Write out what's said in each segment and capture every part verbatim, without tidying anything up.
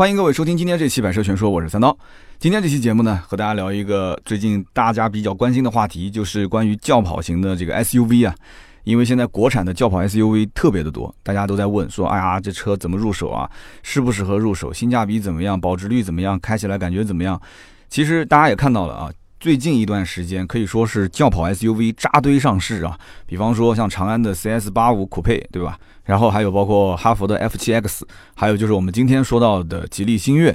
欢迎各位收听今天这期百车全说，我是三刀。今天这期节目呢，和大家聊一个最近大家比较关心的话题，就是关于轿跑型的这个 S U V 啊。因为现在国产的轿跑 S U V 特别的多，大家都在问说，哎呀，这车怎么入手啊？适不适合入手？性价比怎么样？保值率怎么样？开起来感觉怎么样？其实大家也看到了啊，最近一段时间可以说是轿跑 S U V 扎堆上市啊，比方说像长安的 C S 八十五 Coupe， 对吧？然后还有包括哈佛的 F 七 X， 还有就是我们今天说到的吉利星越。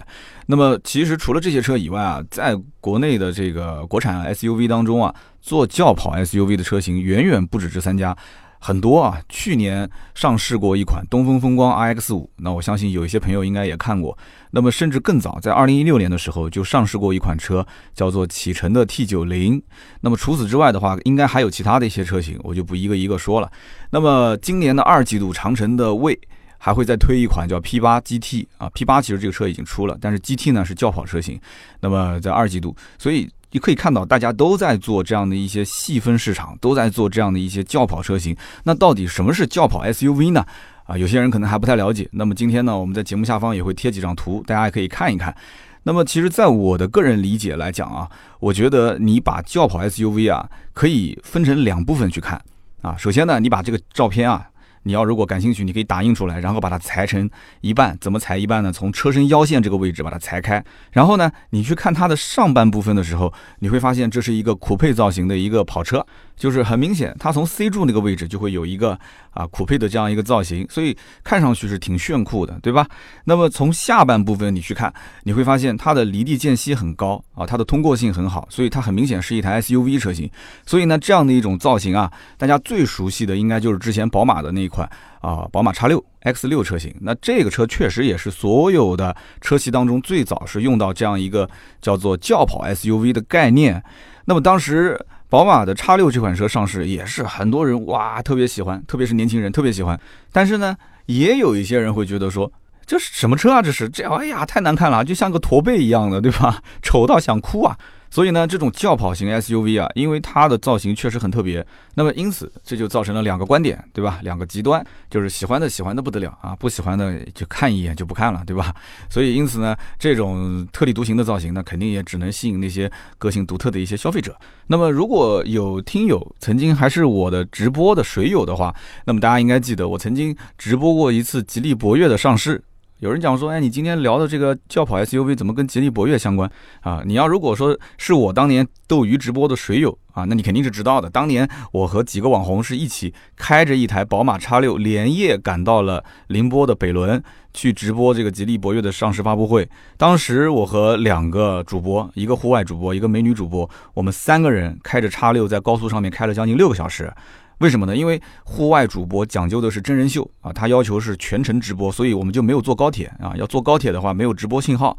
那么其实除了这些车以外啊，在国内的这个国产 S U V 当中啊，做轿跑 S U V 的车型远远不止这三家，很多啊。去年上市过一款东风风光 R X 五， 那我相信有一些朋友应该也看过。那么甚至更早，在二零一六年的时候就上市过一款车，叫做启辰的 T 九十。 那么除此之外的话，应该还有其他的一些车型，我就不一个一个说了。那么今年的二季度，长城的魏还会再推一款叫 P 八 G T 啊 ，P 八 其实这个车已经出了，但是 G T 呢是轿跑车型。那么在二季度，所以你可以看到大家都在做这样的一些细分市场，都在做这样的一些轿跑车型。那到底什么是轿跑 S U V 呢？啊，有些人可能还不太了解。那么今天呢，我们在节目下方也会贴几张图，大家也可以看一看。那么其实在我的个人理解来讲啊，我觉得你把轿跑 S U V 啊可以分成两部分去看啊。首先呢，你把这个照片啊，你要如果感兴趣，你可以打印出来，然后把它裁成一半。怎么裁一半呢？从车身腰线这个位置把它裁开，然后呢，你去看它的上半部分的时候，你会发现这是一个酷配造型的一个跑车，就是很明显，它从 C 柱那个位置就会有一个啊酷配的这样一个造型，所以看上去是挺炫酷的，对吧？那么从下半部分你去看，你会发现它的离地间隙很高啊，它的通过性很好，所以它很明显是一台 S U V 车型。所以呢，这样的一种造型啊，大家最熟悉的应该就是之前宝马的那一款啊，宝马 X 六 X 六 车型。那这个车确实也是所有的车系当中最早是用到这样一个叫做轿跑 S U V 的概念。那么当时宝马的 X 六 这款车上市，也是很多人哇特别喜欢，特别是年轻人特别喜欢。但是呢，也有一些人会觉得说，这是什么车啊？这是这哎呀太难看了，就像个驼背一样的，对吧？丑到想哭啊！所以呢，这种轿跑型 S U V 啊，因为它的造型确实很特别，那么因此这就造成了两个观点，对吧？两个极端，就是喜欢的喜欢的不得了啊，不喜欢的就看一眼就不看了，对吧？所以因此呢，这种特立独行的造型呢，肯定也只能吸引那些个性独特的一些消费者。那么如果有听友曾经还是我的直播的水友的话，那么大家应该记得我曾经直播过一次吉利博越的上市。有人讲说，哎，你今天聊的这个轿跑 S U V 怎么跟吉利博越相关啊？你要如果说是我当年斗鱼直播的水友啊，那你肯定是知道的。当年我和几个网红是一起开着一台宝马 X 六， 连夜赶到了宁波的北仑去直播这个吉利博越的上市发布会。当时我和两个主播，一个户外主播，一个美女主播，我们三个人开着 X 六 在高速上面开了将近六个小时。为什么呢？因为户外主播讲究的是真人秀啊，他要求是全程直播，所以我们就没有坐高铁啊。要坐高铁的话，没有直播信号，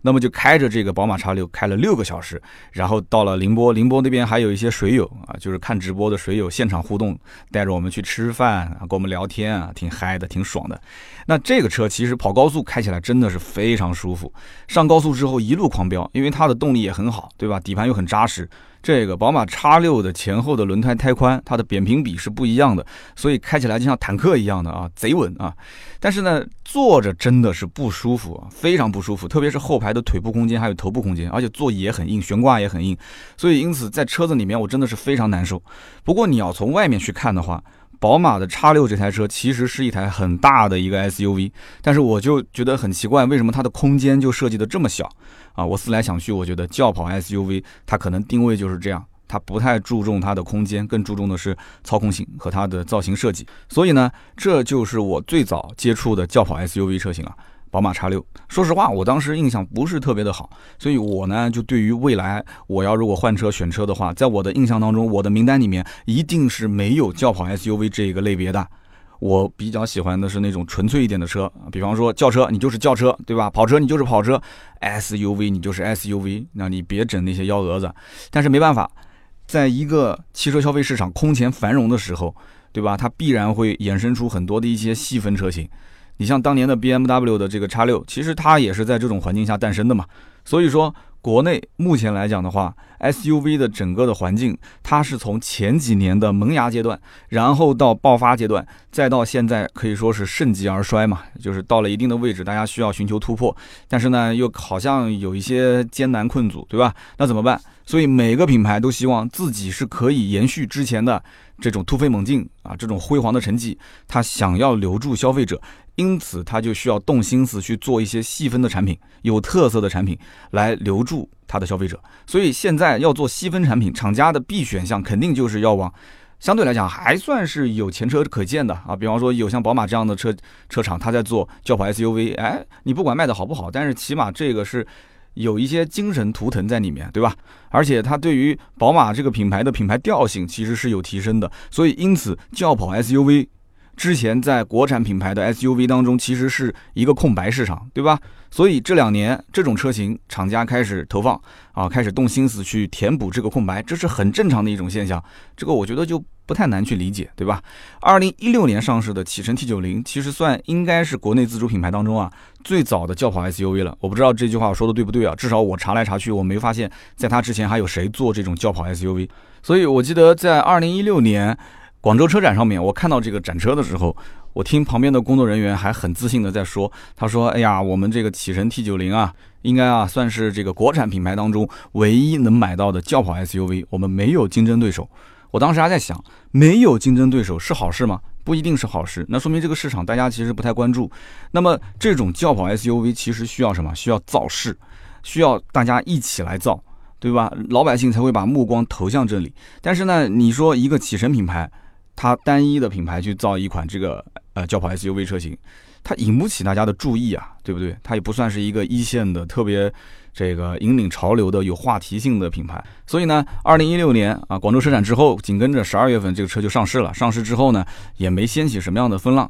那么就开着这个宝马 X 六 开了六个小时，然后到了宁波，宁波那边还有一些水友啊，就是看直播的水友现场互动，带着我们去吃饭啊，跟我们聊天啊，挺嗨的，挺爽的。那这个车其实跑高速开起来真的是非常舒服，上高速之后一路狂飙，因为它的动力也很好，对吧？底盘又很扎实。这个宝马 X 六 的前后的轮胎胎宽，它的扁平比是不一样的，所以开起来就像坦克一样的啊，贼稳啊。但是呢，坐着真的是不舒服，非常不舒服，特别是后排的腿部空间还有头部空间，而且座椅也很硬，悬挂也很硬，所以因此在车子里面我真的是非常难受。不过你要从外面去看的话，宝马的 X 六 这台车其实是一台很大的一个 S U V， 但是我就觉得很奇怪，为什么它的空间就设计的这么小啊？我思来想去，我觉得轿跑 S U V 它可能定位就是这样，它不太注重它的空间，更注重的是操控性和它的造型设计。所以呢，这就是我最早接触的轿跑 S U V 车型啊，宝马 X 六。说实话，我当时印象不是特别的好，所以我呢就对于未来我要如果换车选车的话，在我的印象当中，我的名单里面一定是没有轿跑 S U V 这个类别的。我比较喜欢的是那种纯粹一点的车，比方说轿车你就是轿车，对吧？跑车你就是跑车， S U V 你就是 S U V， 那你别整那些幺蛾子。但是没办法，在一个汽车消费市场空前繁荣的时候，对吧？它必然会衍生出很多的一些细分车型。你像当年的 B M W 的这个 X 六， 其实它也是在这种环境下诞生的嘛。所以说，国内目前来讲的话， S U V 的整个的环境，它是从前几年的萌芽阶段，然后到爆发阶段，再到现在可以说是盛极而衰嘛，就是到了一定的位置，大家需要寻求突破，但是呢，又好像有一些艰难困阻，对吧？那怎么办？所以每个品牌都希望自己是可以延续之前的这种突飞猛进啊，这种辉煌的成绩，他想要留住消费者，因此他就需要动心思去做一些细分的产品，有特色的产品来留住他的消费者。所以现在要做细分产品，厂家的必选项肯定就是要往相对来讲还算是有前车可鉴的啊，比方说有像宝马这样的车车厂，他在做轿跑 S U V， 哎，你不管卖的好不好，但是起码这个是有一些精神图腾在里面，对吧？而且它对于宝马这个品牌的品牌调性其实是有提升的，所以因此轿跑 S U V 之前在国产品牌的 S U V 当中其实是一个空白市场，对吧？所以这两年这种车型厂家开始投放啊，开始动心思去填补这个空白，这是很正常的一种现象，这个我觉得就不太难去理解，对吧？二零一六年上市的启辰 T 九十 其实算应该是国内自主品牌当中啊最早的轿跑 S U V 了，我不知道这句话我说的对不对啊，至少我查来查去我没发现在它之前还有谁做这种轿跑 S U V。 所以我记得在二零一六年广州车展上面，我看到这个展车的时候，我听旁边的工作人员还很自信的在说，他说哎呀，我们这个启辰 T 九十 啊，应该啊算是这个国产品牌当中唯一能买到的轿跑 S U V， 我们没有竞争对手。我当时还在想，没有竞争对手是好事吗？不一定是好事，那说明这个市场大家其实不太关注。那么这种轿跑 S U V 其实需要什么？需要造势，需要大家一起来造，对吧？老百姓才会把目光投向这里。但是呢，你说一个启辰品牌，它单一的品牌去造一款这个呃轿跑 S U V 车型，它引不起大家的注意啊，对不对？它也不算是一个一线的特别这个引领潮流的有话题性的品牌。所以呢，二零一六年啊，广州车展之后，紧跟着十二月份这个车就上市了。上市之后呢，也没掀起什么样的风浪。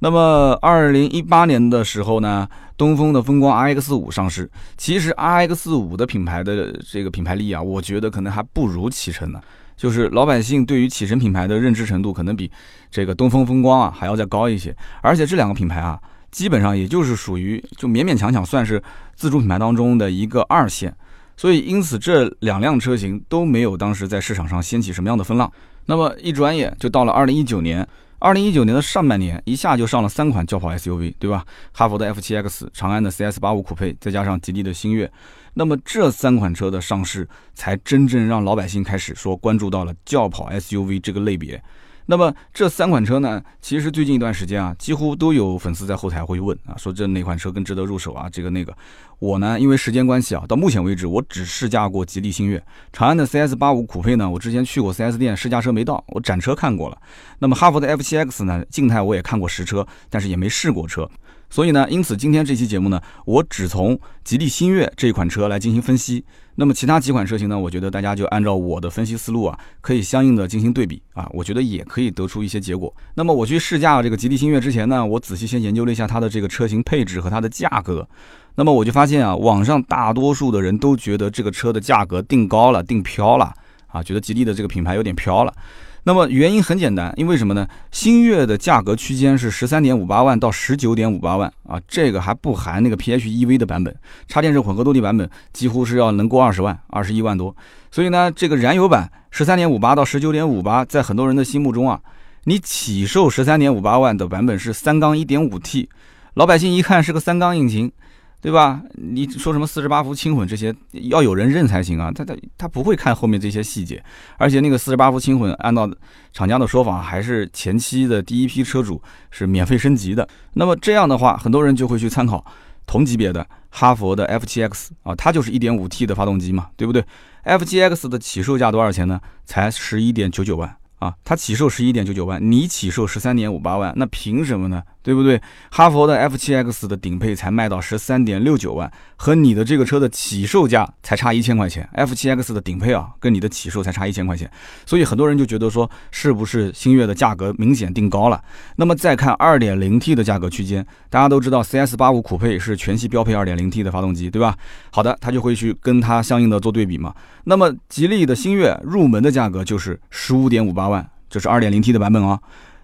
那么二零一八年的时候呢，东风的风光 R X 五 上市。其实 R X 五 的品牌的这个品牌力啊，我觉得可能还不如启辰呢。就是老百姓对于启辰品牌的认知程度，可能比这个东风风光啊还要再高一些。而且这两个品牌啊，基本上也就是属于就勉勉强强算是自主品牌当中的一个二线，所以因此这两辆车型都没有当时在市场上掀起什么样的风浪。那么一转眼就到了二零一九年，二零一九年的上半年一下就上了三款轿跑 S U V， 对吧？哈佛的 F 七 X， 长安的 C S 八十五 Coupe， 再加上吉利的星越。那么这三款车的上市才真正让老百姓开始说关注到了轿跑 S U V 这个类别。那么这三款车呢，其实最近一段时间啊，几乎都有粉丝在后台会问啊，说这哪款车更值得入手啊，这个那个。我呢，因为时间关系啊，到目前为止我只试驾过吉利星越，长安的 C S 八十五 Coupe 呢，我之前去过 四 S 店试驾车没到，我展车看过了。那么哈佛的 F 七 X 呢，静态我也看过实车，但是也没试过车。所以呢，因此今天这期节目呢，我只从吉利星越这款车来进行分析。那么其他几款车型呢，我觉得大家就按照我的分析思路啊，可以相应的进行对比啊，我觉得也可以得出一些结果。那么我去试驾这个吉利星越之前呢，我仔细先研究了一下它的这个车型配置和它的价格。那么我就发现啊，网上大多数的人都觉得这个车的价格定高了，定飘了啊，觉得吉利的这个品牌有点飘了。那么原因很简单，因为什么呢？星越的价格区间是 十三点五八万到 十九点五八万啊，这个还不含那个 P H E V 的版本，插电式混合动力版本几乎是要能过二十万 ,二十一万多。所以呢，这个燃油版 十三点五八 到 十九点五八 在很多人的心目中啊，你起售 十三点五八万的版本是三缸 一点五 T， 老百姓一看是个三缸引擎，对吧？你说什么四十八伏轻混这些，要有人认才行啊，他他他不会看后面这些细节。而且那个四十八伏轻混，按照厂家的说法，还是前期的第一批车主是免费升级的。那么这样的话，很多人就会去参考同级别的哈佛的 F 七 X 啊，它就是 一点五 T 的发动机嘛，对不对？ F 七 X 的起售价多少钱呢？才 十一点九九万。啊，它起售 十一点九九万，你起售 十三点五八万，那凭什么呢？对不对？哈佛的 F 七 X 的顶配才卖到 十三点六九万，和你的这个车的起售价才差一千块钱。 F 七 X 的顶配啊，跟你的起售才差一千块钱，所以很多人就觉得说，是不是星越的价格明显定高了？那么再看 二点零 T 的价格区间，大家都知道 C S 八十五 Coupe 是全系标配 二点零 T 的发动机，对吧？好的，他就会去跟它相应的做对比嘛。那么吉利的星越入门的价格就是 十五点五八万，这是 二点零 T 的版本啊。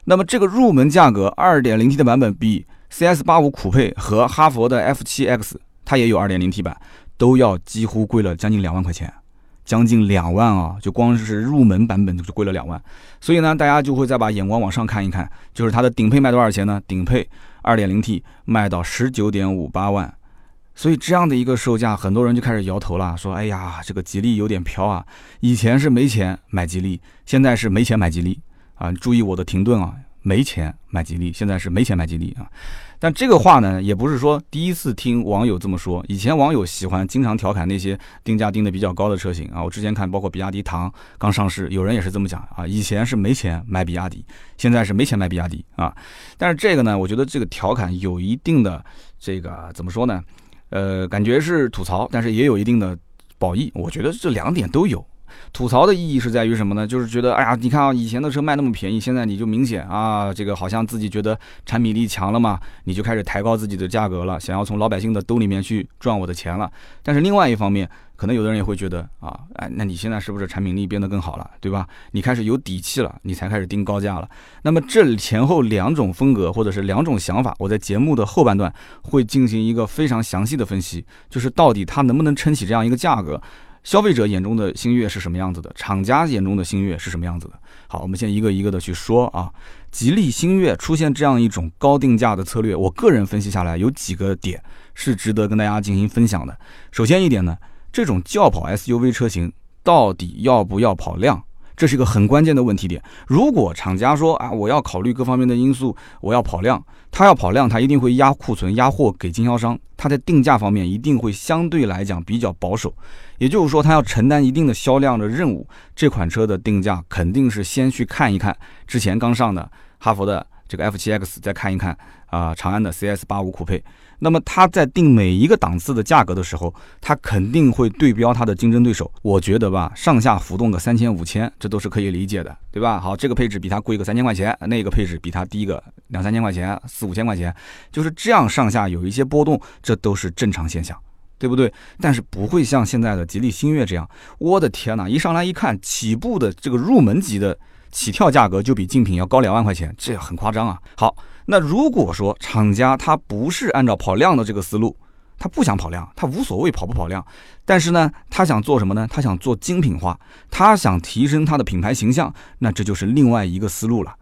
那么这个入门价格 二点零 T 的版本比 C S 八十五 Coupe 和哈佛的 F 七 X 它也有 二点零 T 版，都要几乎贵了将近两万块钱。将近两万啊，就光是入门版本就贵了两万。所以呢，大家就会再把眼光往上看一看，就是它的顶配卖多少钱呢？顶配 二点零T 卖到 十九点五八 万。所以这样的一个售价，很多人就开始摇头了，说哎呀，这个吉利有点飘啊，以前是没钱买吉利，现在是没钱买吉利啊。注意我的停顿啊，没钱买吉利，现在是没钱买吉利啊。但这个话呢，也不是说第一次听网友这么说，以前网友喜欢经常调侃那些定价定的比较高的车型啊。我之前看包括比亚迪唐刚上市，有人也是这么讲啊，以前是没钱买比亚迪，现在是没钱买比亚迪啊。但是这个呢，我觉得这个调侃有一定的这个怎么说呢？呃，感觉是吐槽，但是也有一定的褒义。我觉得这两点都有。吐槽的意义是在于什么呢？就是觉得，哎呀，你看啊，以前的车卖那么便宜，现在你就明显啊，这个好像自己觉得产品力强了嘛，你就开始抬高自己的价格了，想要从老百姓的兜里面去赚我的钱了。但是另外一方面，可能有的人也会觉得啊，哎，那你现在是不是产品力变得更好了，对吧？你开始有底气了，你才开始定高价了。那么这前后两种风格或者是两种想法，我在节目的后半段会进行一个非常详细的分析，就是到底它能不能撑起这样一个价格。消费者眼中的星越是什么样子的？厂家眼中的星越是什么样子的？好，我们先一个一个的去说啊。吉利星越出现这样一种高定价的策略，我个人分析下来有几个点是值得跟大家进行分享的。首先一点呢，这种轿跑 S U V 车型到底要不要跑量？这是一个很关键的问题点。如果厂家说啊，我要考虑各方面的因素，我要跑量，他要跑量，他一定会压库存、压货给经销商。它在定价方面一定会相对来讲比较保守，也就是说它要承担一定的销量的任务，这款车的定价肯定是先去看一看之前刚上的哈佛的这个 F 七 X， 再看一看啊、呃、长安的 C S 八十五 Coupe。那么它在定每一个档次的价格的时候，它肯定会对标它的竞争对手。我觉得吧，上下浮动个三千五千，这都是可以理解的，对吧？好，这个配置比它贵个三千块钱，那个配置比它低个两三千块钱、四五千块钱，就是这样上下有一些波动，这都是正常现象。对不对？但是不会像现在的吉利星越这样，我的天哪！一上来一看，起步的这个入门级的起跳价格就比竞品要高两万块钱，这很夸张啊。好，那如果说厂家他不是按照跑量的这个思路，他不想跑量，他无所谓跑不跑量，但是呢，他想做什么呢？他想做精品化，他想提升他的品牌形象，那这就是另外一个思路了。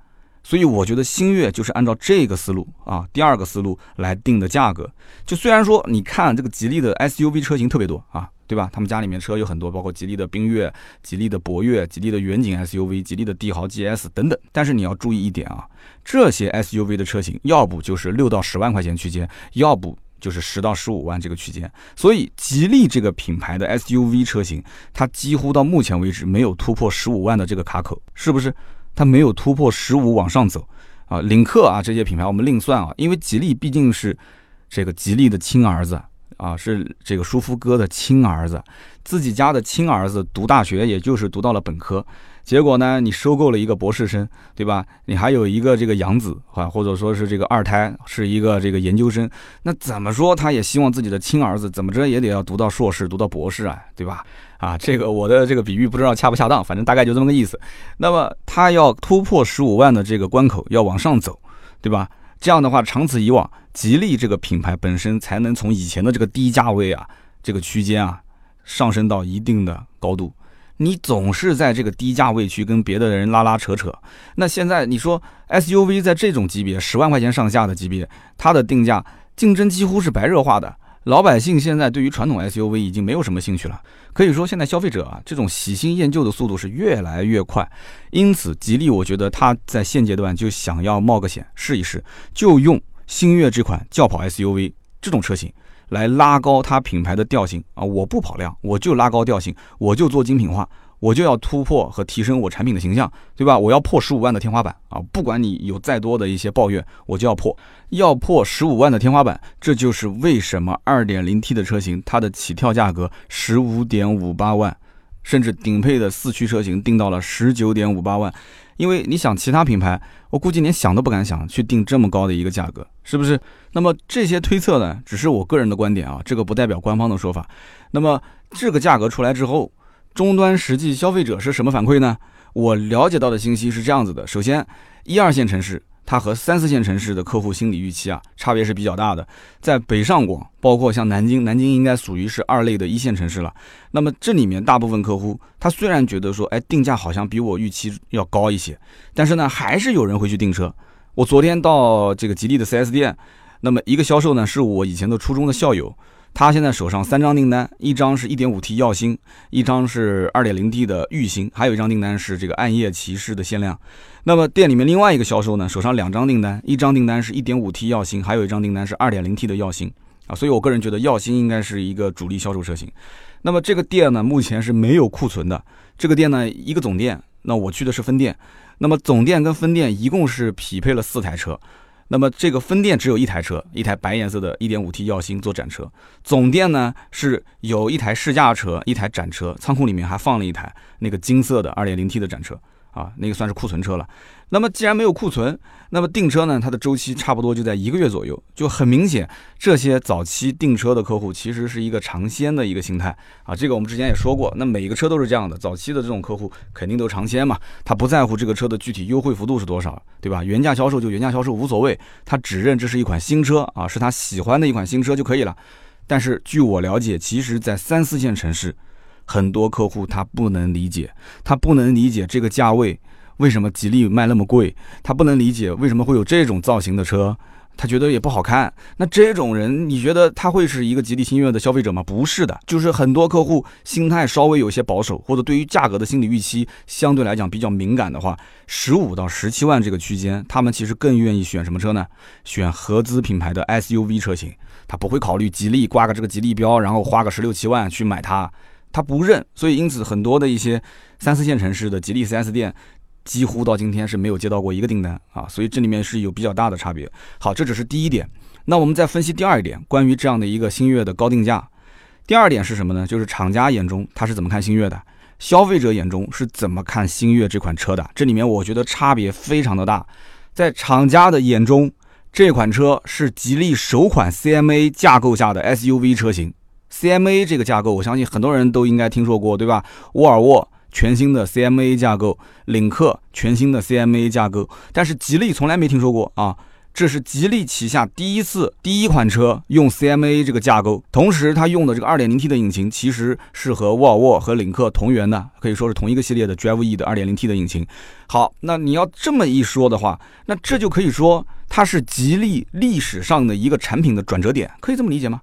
所以我觉得星越就是按照这个思路啊，第二个思路来定的价格。就虽然说你看这个吉利的 S U V 车型特别多啊，对吧？他们家里面车有很多，包括吉利的缤越、吉利的博越、吉利的远景 S U V、吉利的帝豪 G S 等等。但是你要注意一点啊，这些 S U V 的车型要不就是六到十万块钱区间，要不就是十到十五万这个区间。所以吉利这个品牌的 S U V 车型，它几乎到目前为止没有突破十五万的这个卡口，是不是？它没有突破十五往上走啊，领克啊这些品牌我们另算啊，因为吉利毕竟是这个吉利的亲儿子啊，是这个舒夫哥的亲儿子，自己家的亲儿子读大学也就是读到了本科，结果呢你收购了一个博士生，对吧？你还有一个这个养子啊，或者说是这个二胎是一个这个研究生，那怎么说他也希望自己的亲儿子怎么着也得要读到硕士读到博士啊，对吧？啊，这个我的这个比喻不知道恰不恰当，反正大概就这么个意思。那么他要突破十五万的这个关口，要往上走，对吧？这样的话长此以往，吉利这个品牌本身才能从以前的这个低价位啊这个区间啊上升到一定的高度。你总是在这个低价位去跟别的人拉拉扯扯，那现在你说 S U V 在这种级别十万块钱上下的级别，它的定价竞争几乎是白热化的，老百姓现在对于传统 S U V 已经没有什么兴趣了，可以说现在消费者啊这种喜新厌旧的速度是越来越快。因此吉利我觉得他在现阶段就想要冒个险试一试，就用星越这款轿跑 S U V 这种车型来拉高它品牌的调性啊！我不跑量，我就拉高调性，我就做精品化，我就要突破和提升我产品的形象，对吧？我要破十五万的天花板啊！不管你有再多的一些抱怨，我就要破，要破十五万的天花板。这就是为什么 二点零 T 的车型它的起跳价格 十五点五八 万，甚至顶配的四驱车型定到了 十九点五八 万。因为你想其他品牌，我估计连想都不敢想去定这么高的一个价格，是不是？那么这些推测呢，只是我个人的观点啊，这个不代表官方的说法。那么这个价格出来之后，终端实际消费者是什么反馈呢？我了解到的信息是这样子的：首先，一二线城市它和三四线城市的客户心理预期啊，差别是比较大的。在北上广，包括像南京，南京应该属于是二类的一线城市了。那么这里面大部分客户，他虽然觉得说，哎，定价好像比我预期要高一些，但是呢，还是有人会去订车。我昨天到这个吉利的 四 S 店，那么一个销售呢，是我以前的初中的校友，他现在手上三张订单，一张是 一点五 T 耀星，一张是 二点零 T 的裕星，还有一张订单是这个暗夜骑士的限量。那么店里面另外一个销售呢，手上两张订单，一张订单是 一点五 T 耀星，还有一张订单是 二点零 T 的耀星啊，所以我个人觉得耀星应该是一个主力销售车型。那么这个店呢，目前是没有库存的。这个店呢，一个总店，那我去的是分店，那么总店跟分店一共是匹配了四台车。那么这个分店只有一台车，一台白颜色的 一点五 T 耀星做展车。总店呢是有一台试驾车，一台展车，仓库里面还放了一台那个金色的 二点零 T 的展车啊，那个算是库存车了。那么既然没有库存，那么订车呢，它的周期差不多就在一个月左右，就很明显，这些早期订车的客户其实是一个尝鲜的一个心态啊。这个我们之前也说过，那每个车都是这样的，早期的这种客户肯定都尝鲜嘛，他不在乎这个车的具体优惠幅度是多少，对吧？原价销售就原价销售无所谓，他只认这是一款新车啊，是他喜欢的一款新车就可以了。但是据我了解，其实在三四线城市，很多客户他不能理解，他不能理解这个价位为什么吉利卖那么贵，他不能理解为什么会有这种造型的车，他觉得也不好看。那这种人，你觉得他会是一个吉利星越的消费者吗？不是的，就是很多客户心态稍微有些保守，或者对于价格的心理预期相对来讲比较敏感的话，十五到十七万这个区间，他们其实更愿意选什么车呢？选合资品牌的 S U V 车型，他不会考虑吉利挂个这个吉利标，然后花个十六七万去买它，他不认。所以因此很多的一些三四线城市的吉利 四 S 店几乎到今天是没有接到过一个订单啊，所以这里面是有比较大的差别。好，这只是第一点。那我们再分析第二点，关于这样的一个星越的高定价。第二点是什么呢？就是厂家眼中他是怎么看星越的，消费者眼中是怎么看星越这款车的。这里面我觉得差别非常的大。在厂家的眼中，这款车是吉利首款 C M A 架构下的 S U V 车型。C M A 这个架构，我相信很多人都应该听说过，对吧？沃尔沃全新的 C M A 架构，领克全新的 C M A 架构，但是吉利从来没听说过啊。这是吉利旗下第一次第一款车用 C M A 这个架构，同时它用的这个 二点零 T 的引擎其实是和沃尔沃和领克同源的，可以说是同一个系列的 Drive E 的 二点零 T 的引擎。好，那你要这么一说的话，那这就可以说它是吉利历史上的一个产品的转折点，可以这么理解吗？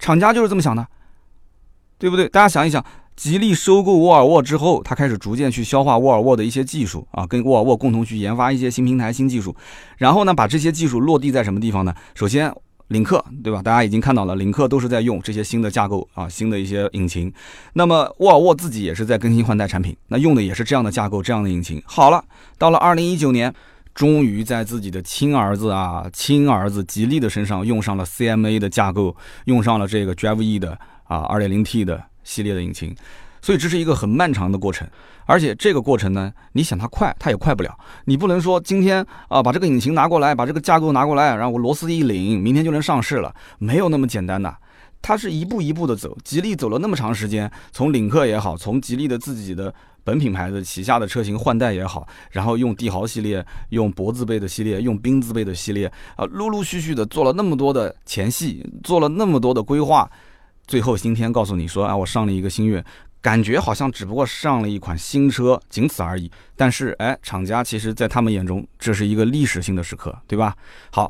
厂家就是这么想的，对不对？大家想一想，吉利收购沃尔沃之后，他开始逐渐去消化沃尔沃的一些技术啊，跟沃尔沃共同去研发一些新平台、新技术。然后呢，把这些技术落地在什么地方呢？首先，领克，对吧？大家已经看到了，领克都是在用这些新的架构啊，新的一些引擎。那么沃尔沃自己也是在更新换代产品，那用的也是这样的架构、这样的引擎。好了，到了二零一九年。终于在自己的亲儿子啊，亲儿子吉利的身上用上了 C M A 的架构，用上了这个 Drive E 的啊 二点零 T 的系列的引擎，所以这是一个很漫长的过程。而且这个过程呢，你想它快，它也快不了。你不能说今天啊把这个引擎拿过来，把这个架构拿过来，然后我螺丝一拧，明天就能上市了，没有那么简单的。它是一步一步的走，吉利走了那么长时间，从领克也好，从吉利的自己的本品牌的旗下的车型换代也好，然后用帝豪系列，用博字辈的系列，用缤字辈的系列啊，陆陆续续的做了那么多的前戏，做了那么多的规划，最后今天告诉你说啊，我上了一个星越，感觉好像只不过上了一款新车，仅此而已。但是哎，厂家其实在他们眼中这是一个历史性的时刻，对吧？好，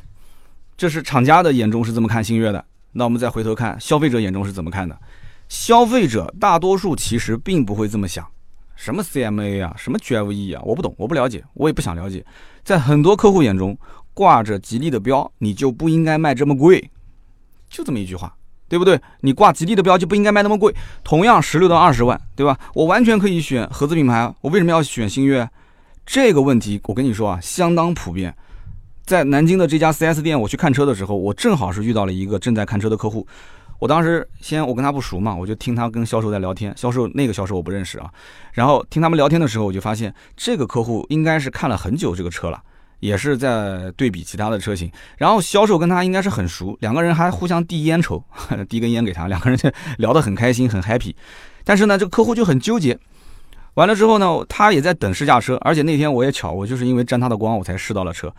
这是厂家的眼中是这么看星越的。那我们再回头看消费者眼中是怎么看的。消费者大多数其实并不会这么想。什么 C M A 啊，什么 Drive E 啊，我不懂，我不了解，我也不想了解。在很多客户眼中，挂着吉利的标，你就不应该卖这么贵，就这么一句话，对不对？你挂吉利的标就不应该卖那么贵。同样十六到二十万，对吧？我完全可以选合资品牌，我为什么要选星越？这个问题我跟你说啊，相当普遍。在南京的这家 四 S 店，我去看车的时候，我正好是遇到了一个正在看车的客户。我当时先我跟他不熟嘛，我就听他跟销售在聊天，销售那个销售我不认识啊。然后听他们聊天的时候，我就发现这个客户应该是看了很久这个车了，也是在对比其他的车型。然后销售跟他应该是很熟，两个人还互相递烟抽，递根烟给他，两个人就聊得很开心很 happy。但是呢，这个客户就很纠结。完了之后呢，他也在等试驾车，而且那天我也巧，我就是因为沾他的光，我才试到了车。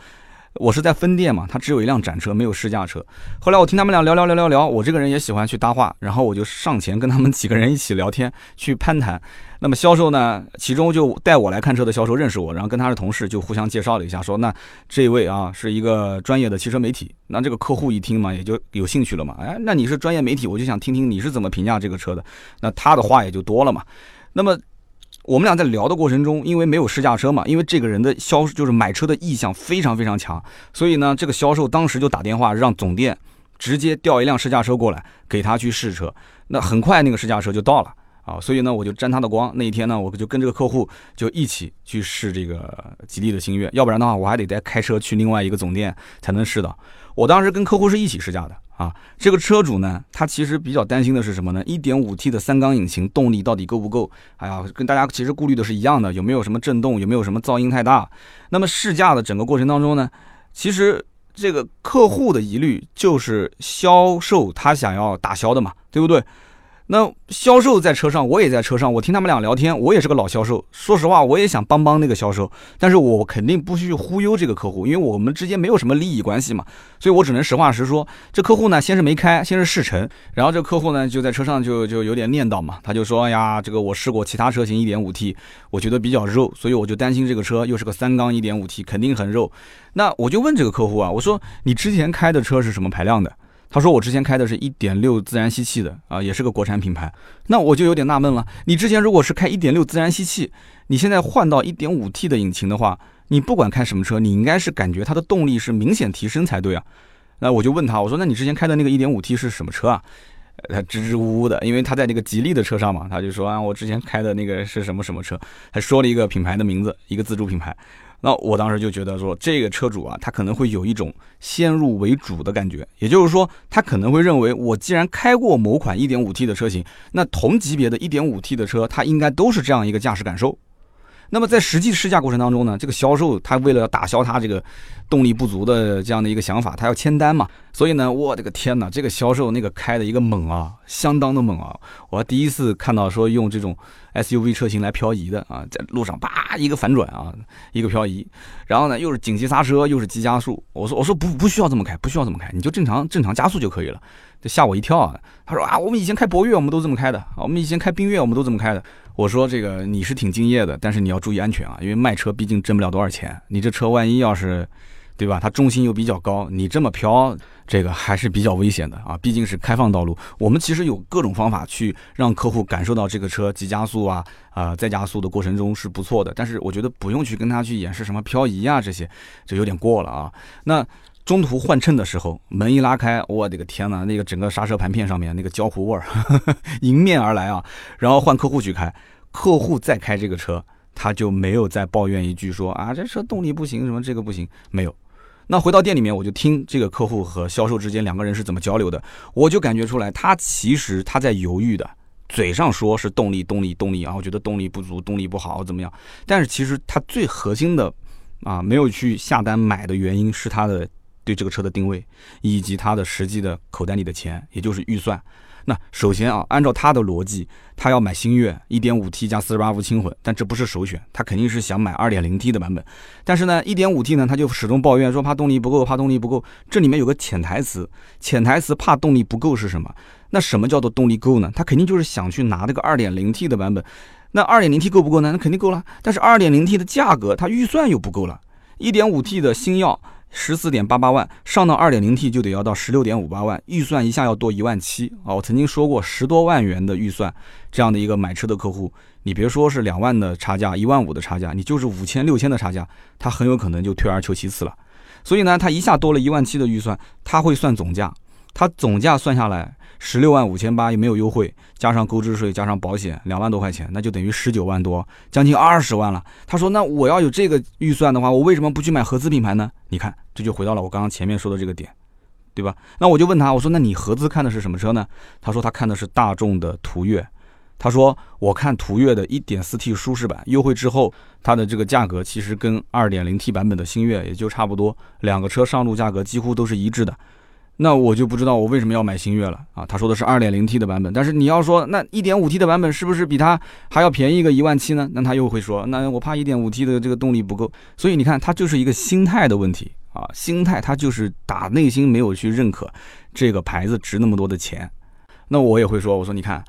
我是在分店嘛，他只有一辆展车，没有试驾车。后来我听他们俩聊聊聊聊聊，我这个人也喜欢去搭话，然后我就上前跟他们几个人一起聊天，去攀谈。那么销售呢，其中就带我来看车的销售认识我，然后跟他的同事就互相介绍了一下，说那这位啊是一个专业的汽车媒体。那这个客户一听嘛，也就有兴趣了嘛，哎，那你是专业媒体，我就想听听你是怎么评价这个车的。那他的话也就多了嘛。那么我们俩在聊的过程中，因为没有试驾车嘛，因为这个人的销就是买车的意向非常非常强，所以呢，这个销售当时就打电话让总店直接调一辆试驾车过来给他去试车。那很快那个试驾车就到了啊，所以呢，我就沾他的光。那一天呢，我就跟这个客户就一起去试这个吉利的星越，要不然的话我还得再开车去另外一个总店才能试到。我当时跟客户是一起试驾的啊。这个车主呢，他其实比较担心的是什么呢 ?一点五 T 的三缸引擎动力到底够不够？哎呀，跟大家其实顾虑的是一样的，有没有什么震动，有没有什么噪音太大。那么试驾的整个过程当中呢，其实这个客户的疑虑就是销售他想要打消的嘛，对不对？那销售在车上，我也在车上，我听他们俩聊天，我也是个老销售，说实话我也想帮帮那个销售，但是我肯定不去忽悠这个客户，因为我们之间没有什么利益关系嘛，所以我只能实话实说。这客户呢，先是没开，先是试乘，然后这客户呢就在车上就就有点念叨嘛，他就说，哎呀，这个我试过其他车型 一点五 T， 我觉得比较肉，所以我就担心这个车又是个三缸 一点五 T， 肯定很肉。那我就问这个客户啊，我说你之前开的车是什么排量的？他说我之前开的是 一点六 自然吸气的啊，也是个国产品牌。那我就有点纳闷了，你之前如果是开 一点六 自然吸气，你现在换到 一点五 T 的引擎的话，你不管开什么车，你应该是感觉它的动力是明显提升才对啊。那我就问他，我说那你之前开的那个 一点五 T 是什么车啊？他支支吾吾的，因为他在那个吉利的车上嘛，他就说啊，我之前开的那个是什么什么车，还说了一个品牌的名字，一个自主品牌。那我当时就觉得说，这个车主啊，他可能会有一种先入为主的感觉，也就是说，他可能会认为，我既然开过某款 一点五 T 的车型，那同级别的 一点五 T 的车，它应该都是这样一个驾驶感受。那么在实际试驾过程当中呢，这个销售他为了打消他这个动力不足的这样的一个想法，他要签单嘛，所以呢，我的个天哪，这个销售那个开的一个猛啊，相当的猛啊！我第一次看到说用这种 S U V 车型来漂移的啊，在路上啪一个反转啊，一个漂移，然后呢又是紧急刹车，又是急加速，我说我说不不需要这么开，不需要这么开，你就正常正常加速就可以了。这吓我一跳啊！他说啊，我们以前开博越我们都这么开的，我们以前开缤越我们都这么开的。我说这个你是挺敬业的，但是你要注意安全啊，因为卖车毕竟挣不了多少钱，你这车万一要是，对吧？它重心又比较高，你这么飘，这个还是比较危险的啊，毕竟是开放道路。我们其实有各种方法去让客户感受到这个车急加速啊，啊、呃、再加速的过程中是不错的，但是我觉得不用去跟他去演示什么漂移啊这些，就有点过了啊。那。中途换乘的时候，门一拉开，我的个天哪！那个整个刹车盘片上面那个焦糊味儿迎面而来啊！然后换客户去开，客户再开这个车，他就没有再抱怨一句说啊这车动力不行什么这个不行，没有。那回到店里面，我就听这个客户和销售之间两个人是怎么交流的，我就感觉出来，他其实他在犹豫的。嘴上说是动力动力动力啊，我觉得动力不足，动力不好怎么样？但是其实他最核心的啊没有去下单买的原因是他的。对这个车的定位以及他的实际的口袋里的钱，也就是预算。那首先啊，按照他的逻辑，他要买星越 一点五 T 加四十八伏轻混，但这不是首选，他肯定是想买 二点零 T 的版本。但是呢 一点五 T 呢，他就始终抱怨说怕动力不够，怕动力不够。这里面有个潜台词，潜台词怕动力不够是什么？那什么叫做动力够呢？他肯定就是想去拿这个 二点零 T 的版本。那 二点零 T 够不够呢？那肯定够了。但是 二点零 T 的价格，他预算又不够了。一点五 T 的星耀十四点八八万上到 二点零 T 就得要到 十六点五八万，预算一下要多一万七。我曾经说过十多万元的预算，这样的一个买车的客户，你别说是两万的差价，一万五的差价，你就是五千六千的差价，他很有可能就退而求其次了。所以呢，他一下多了一万七的预算，他会算总价，他总价算下来十六万五千八也没有优惠，加上购置税加上保险两万多块钱，那就等于十九万多，将近二十万了。他说那我要有这个预算的话，我为什么不去买合资品牌呢？你看，这就回到了我刚刚前面说的这个点，对吧？那我就问他，我说那你合资看的是什么车呢？他说他看的是大众的途岳。他说我看途岳的 一点四 T 舒适版优惠之后，它的这个价格其实跟 二点零 T 版本的星越也就差不多，两个车上路价格几乎都是一致的。那我就不知道我为什么要买星越了啊！他说的是 二点零 T 的版本，但是你要说那 一点五 T 的版本是不是比它还要便宜个一万七呢？那他又会说，那我怕 一点五 T 的这个动力不够。所以你看，它就是一个心态的问题啊，心态他就是打内心没有去认可这个牌子值那么多的钱。那我也会说，我说你看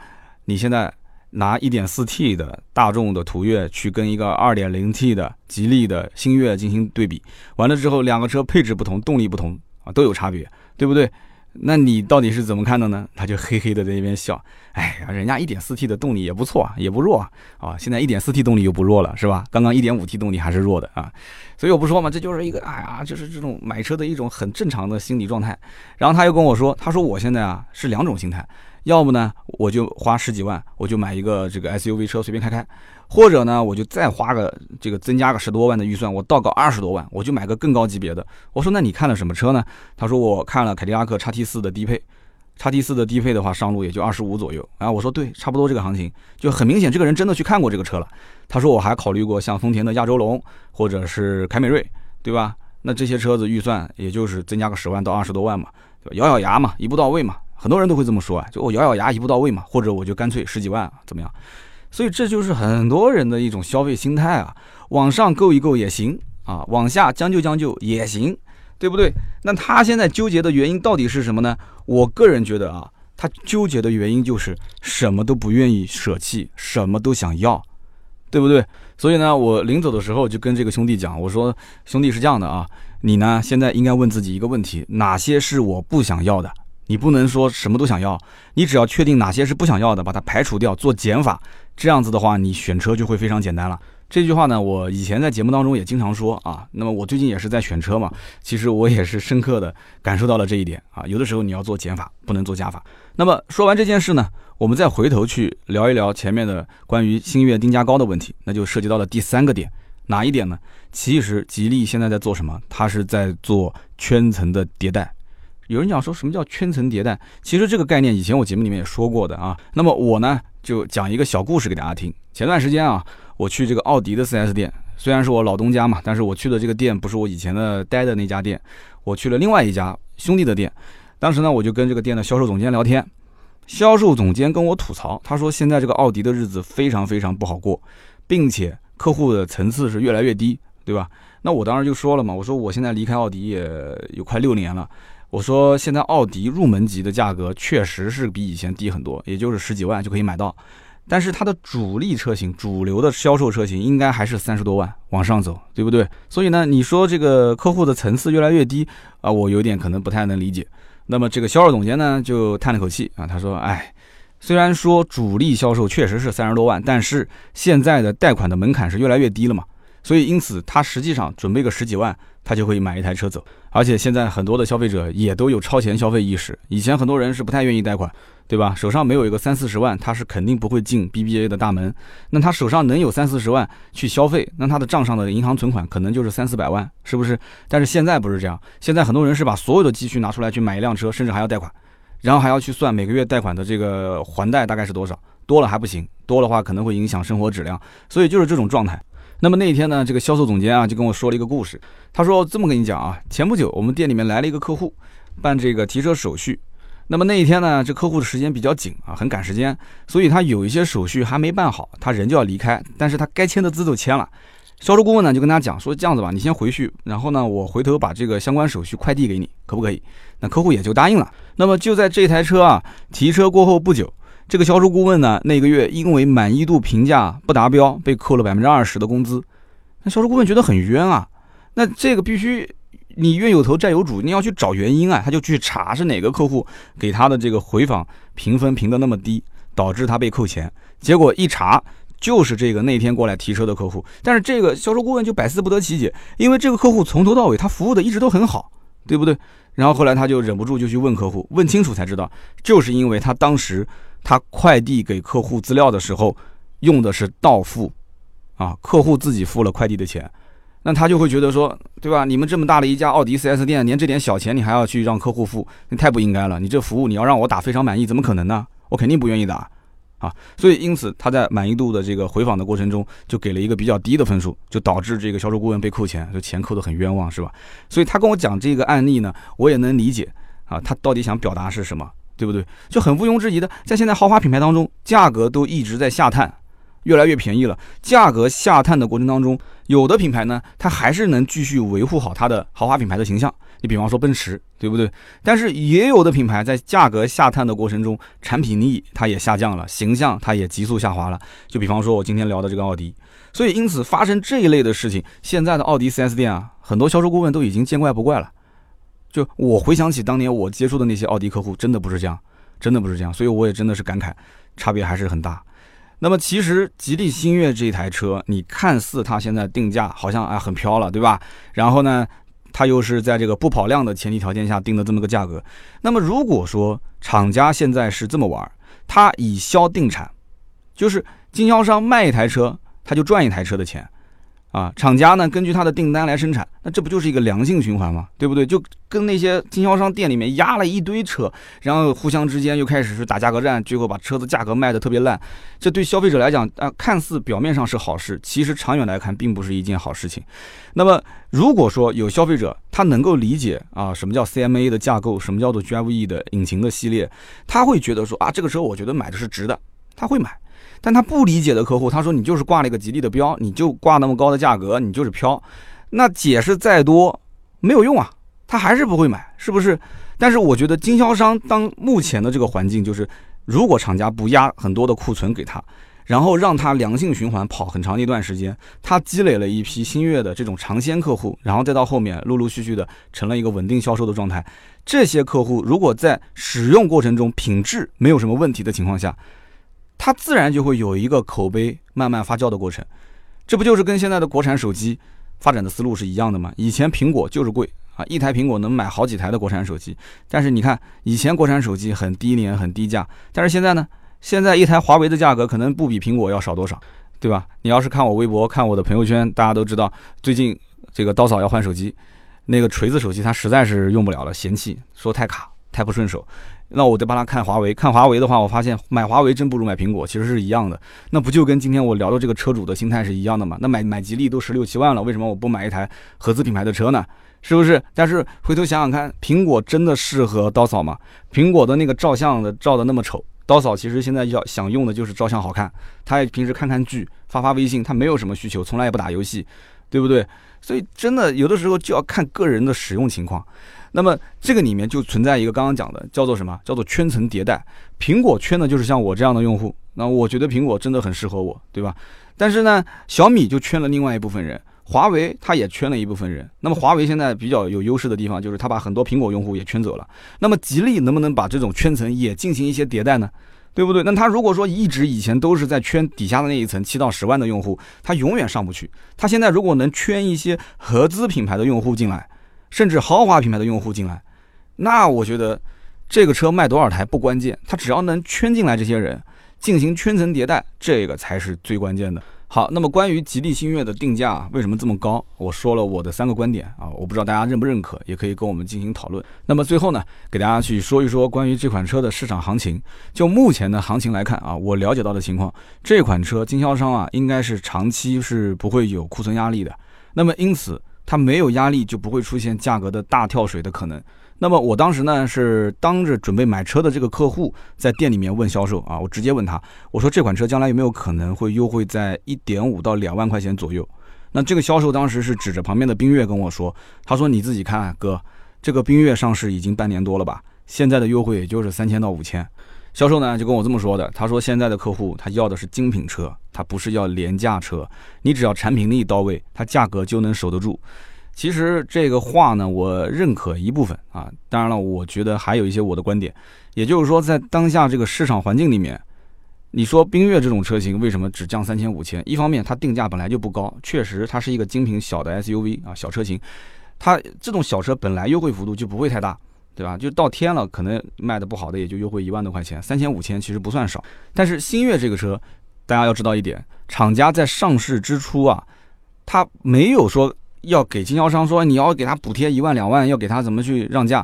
你现在拿 一点四T 的大众的途岳去跟一个 二点零T 的吉利的星越进行对比，完了之后两个车配置不同，动力不同啊，都有差别，对不对？那你到底是怎么看的呢？他就嘿嘿的在那边笑，哎呀，人家 一点四T 的动力也不错，也不弱啊，现在 一点四T 动力又不弱了，是吧？刚刚 一点五T 动力还是弱的啊，所以我不说嘛，这就是一个哎呀，就是这种买车的一种很正常的心理状态。然后他又跟我说，他说我现在啊是两种心态，要不呢我就花十几万我就买一个这个 S U V 车随便开开，或者呢我就再花个这个增加个十多万的预算，我到个二十多万我就买个更高级别的。我说那你看了什么车呢？他说我看了凯迪拉克 X T 四 的低配， X T 四 的低配的话上路也就二十五左右啊。我说对，差不多这个行情，就很明显这个人真的去看过这个车了。他说我还考虑过像丰田的亚洲龙或者是凯美瑞，对吧？那这些车子预算也就是增加个十万到二十多万嘛，对吧？咬咬牙嘛，一步到位嘛，很多人都会这么说啊，就我咬咬牙一步到位嘛，或者我就干脆十几万、啊、怎么样？所以这就是很多人的一种消费心态啊，往上够一够也行啊，往下将就将就也行，对不对？那他现在纠结的原因到底是什么呢？我个人觉得啊，他纠结的原因就是什么都不愿意舍弃，什么都想要，对不对？所以呢，我临走的时候就跟这个兄弟讲，我说兄弟是这样的啊，你呢现在应该问自己一个问题，哪些是我不想要的？你不能说什么都想要，你只要确定哪些是不想要的，把它排除掉，做减法，这样子的话，你选车就会非常简单了。这句话呢，我以前在节目当中也经常说啊。那么我最近也是在选车嘛，其实我也是深刻的感受到了这一点啊。有的时候你要做减法，不能做加法。那么说完这件事呢，我们再回头去聊一聊前面的关于星越定价高的问题，那就涉及到了第三个点，哪一点呢？其实吉利现在在做什么？它是在做圈层的迭代。有人讲说什么叫圈层迭代，其实这个概念以前我节目里面也说过的啊。那么我呢就讲一个小故事给大家听。前段时间啊，我去这个奥迪的 四 S 店，虽然是我老东家嘛，但是我去的这个店不是我以前的待的那家店，我去了另外一家兄弟的店。当时呢我就跟这个店的销售总监聊天，销售总监跟我吐槽，他说现在这个奥迪的日子非常非常不好过，并且客户的层次是越来越低，对吧？那我当时就说了嘛，我说我现在离开奥迪也有快六年了，我说现在奥迪入门级的价格确实是比以前低很多，也就是十几万就可以买到，但是它的主力车型、主流的销售车型应该还是三十多万往上走，对不对？所以呢，你说这个客户的层次越来越低啊，我有点可能不太能理解。那么这个销售总监呢就叹了口气啊，他说：“哎，虽然说主力销售确实是三十多万，但是现在的贷款的门槛是越来越低了嘛。”所以因此他实际上准备个十几万他就会买一台车走，而且现在很多的消费者也都有超前消费意识，以前很多人是不太愿意贷款，对吧？手上没有一个三四十万他是肯定不会进 B B A 的大门，那他手上能有三四十万去消费，那他的账上的银行存款可能就是三四百万，是不是？但是现在不是这样，现在很多人是把所有的积蓄拿出来去买一辆车，甚至还要贷款，然后还要去算每个月贷款的这个还贷大概是多少，多了还不行，多的话可能会影响生活质量，所以就是这种状态。那么那一天呢，这个销售总监啊就跟我说了一个故事，他说这么跟你讲啊，前不久我们店里面来了一个客户办这个提车手续，那么那一天呢这客户的时间比较紧啊，很赶时间，所以他有一些手续还没办好，他人就要离开，但是他该签的字都签了。销售顾问呢就跟他讲说，这样子吧，你先回去，然后呢我回头把这个相关手续快递给你，可不可以？那客户也就答应了。那么就在这台车啊提车过后不久，这个销售顾问呢，那个月因为满意度评价不达标，被扣了 百分之二十 的工资。那销售顾问觉得很冤啊，那这个必须你冤有头债有主，你要去找原因啊，他就去查是哪个客户给他的这个回访评分评的那么低，导致他被扣钱。结果一查就是这个那天过来提车的客户，但是这个销售顾问就百思不得其解，因为这个客户从头到尾他服务的一直都很好，对不对？然后后来他就忍不住就去问客户，问清楚才知道，就是因为他当时他快递给客户资料的时候用的是到付啊，客户自己付了快递的钱，那他就会觉得说，对吧？你们这么大的一家奥迪 四 S 店，连这点小钱你还要去让客户付，你太不应该了！你这服务你要让我打非常满意，怎么可能呢？我肯定不愿意打啊！所以因此他在满意度的这个回访的过程中，就给了一个比较低的分数，就导致这个销售顾问被扣钱，就钱扣得很冤枉，是吧？所以他跟我讲这个案例呢，我也能理解啊，他到底想表达是什么？对不对？就很毋庸置疑的，在现在豪华品牌当中，价格都一直在下探，越来越便宜了，价格下探的过程当中，有的品牌呢它还是能继续维护好它的豪华品牌的形象，你比方说奔驰，对不对？但是也有的品牌在价格下探的过程中，产品力它也下降了，形象它也急速下滑了，就比方说我今天聊的这个奥迪。所以因此发生这一类的事情，现在的奥迪 四 S 店啊，很多销售顾问都已经见怪不怪了。就我回想起当年我接触的那些奥迪客户，真的不是这样，真的不是这样，所以我也真的是感慨，差别还是很大。那么其实吉利星越这台车，你看似它现在定价好像啊很飘了，对吧？然后呢，它又是在这个不跑量的前提条件下定的这么个价格。那么如果说厂家现在是这么玩，它以销定产，就是经销商卖一台车，他就赚一台车的钱啊，厂家呢根据他的订单来生产，那这不就是一个良性循环吗？对不对？就跟那些经销商店里面压了一堆车，然后互相之间又开始是打价格战，最后把车子价格卖得特别烂，这对消费者来讲啊、呃，看似表面上是好事，其实长远来看并不是一件好事情。那么如果说有消费者他能够理解啊，什么叫 C M A 的架构，什么叫做 Drive E 的引擎的系列，他会觉得说啊，这个车我觉得买的是值的，他会买。但他不理解的客户，他说你就是挂了一个吉利的标，你就挂那么高的价格，你就是飘，那解释再多没有用啊，他还是不会买，是不是？但是我觉得经销商当目前的这个环境，就是如果厂家不压很多的库存给他，然后让他良性循环跑很长一段时间，他积累了一批星越的这种尝鲜客户，然后再到后面陆陆续续的成了一个稳定销售的状态。这些客户如果在使用过程中品质没有什么问题的情况下，它自然就会有一个口碑慢慢发酵的过程，这不就是跟现在的国产手机发展的思路是一样的吗？以前苹果就是贵啊，一台苹果能买好几台的国产手机，但是你看以前国产手机很低廉很低价，但是现在呢，现在一台华为的价格可能不比苹果要少多少，对吧？你要是看我微博看我的朋友圈，大家都知道最近这个刀嫂要换手机，那个锤子手机它实在是用不了了，嫌弃说太卡太不顺手，那我得帮他看华为，看华为的话，我发现买华为真不如买苹果，其实是一样的。那不就跟今天我聊的这个车主的心态是一样的吗？那买买吉利都十六七万了，为什么我不买一台合资品牌的车呢？是不是？但是回头想想看，苹果真的适合刀嫂吗？苹果的那个照相的照的那么丑，刀嫂其实现在要想用的就是照相好看，他也平时看看剧，发发微信，他没有什么需求，从来也不打游戏，对不对？所以真的有的时候就要看个人的使用情况。那么这个里面就存在一个刚刚讲的叫做什么，叫做圈层迭代。苹果圈的就是像我这样的用户，那我觉得苹果真的很适合我，对吧？但是呢，小米就圈了另外一部分人，华为它也圈了一部分人。那么华为现在比较有优势的地方就是它把很多苹果用户也圈走了。那么吉利能不能把这种圈层也进行一些迭代呢？对不对？那他如果说一直以前都是在圈底下的那一层七到十万的用户，他永远上不去。他现在如果能圈一些合资品牌的用户进来，甚至豪华品牌的用户进来，那我觉得这个车卖多少台不关键，他只要能圈进来这些人，进行圈层迭代，这个才是最关键的。好，那么关于吉利星越的定价、啊、为什么这么高，我说了我的三个观点啊，我不知道大家认不认可，也可以跟我们进行讨论。那么最后呢，给大家去说一说关于这款车的市场行情。就目前的行情来看啊，我了解到的情况，这款车经销商啊应该是长期是不会有库存压力的，那么因此它没有压力就不会出现价格的大跳水的可能。那么我当时呢是当着准备买车的这个客户在店里面问销售啊，我直接问他，我说这款车将来有没有可能会优惠在 一点五到两万块钱左右。那这个销售当时是指着旁边的缤越跟我说，他说你自己看啊，哥，这个缤越上市已经半年多了吧，现在的优惠也就是三千到五千。销售呢就跟我这么说的，他说现在的客户他要的是精品车，他不是要廉价车，你只要产品力到位，他价格就能守得住。其实这个话呢我认可一部分啊，当然了我觉得还有一些我的观点，也就是说在当下这个市场环境里面，你说缤越这种车型为什么只降三千五千，一方面它定价本来就不高，确实它是一个精品小的 S U V 啊，小车型，它这种小车本来优惠幅度就不会太大，对吧？就到天了，可能卖的不好的也就优惠一万多块钱，三千五千其实不算少。但是星越这个车，大家要知道一点，厂家在上市之初啊，他没有说要给经销商说你要给他补贴一万两万，要给他怎么去让价。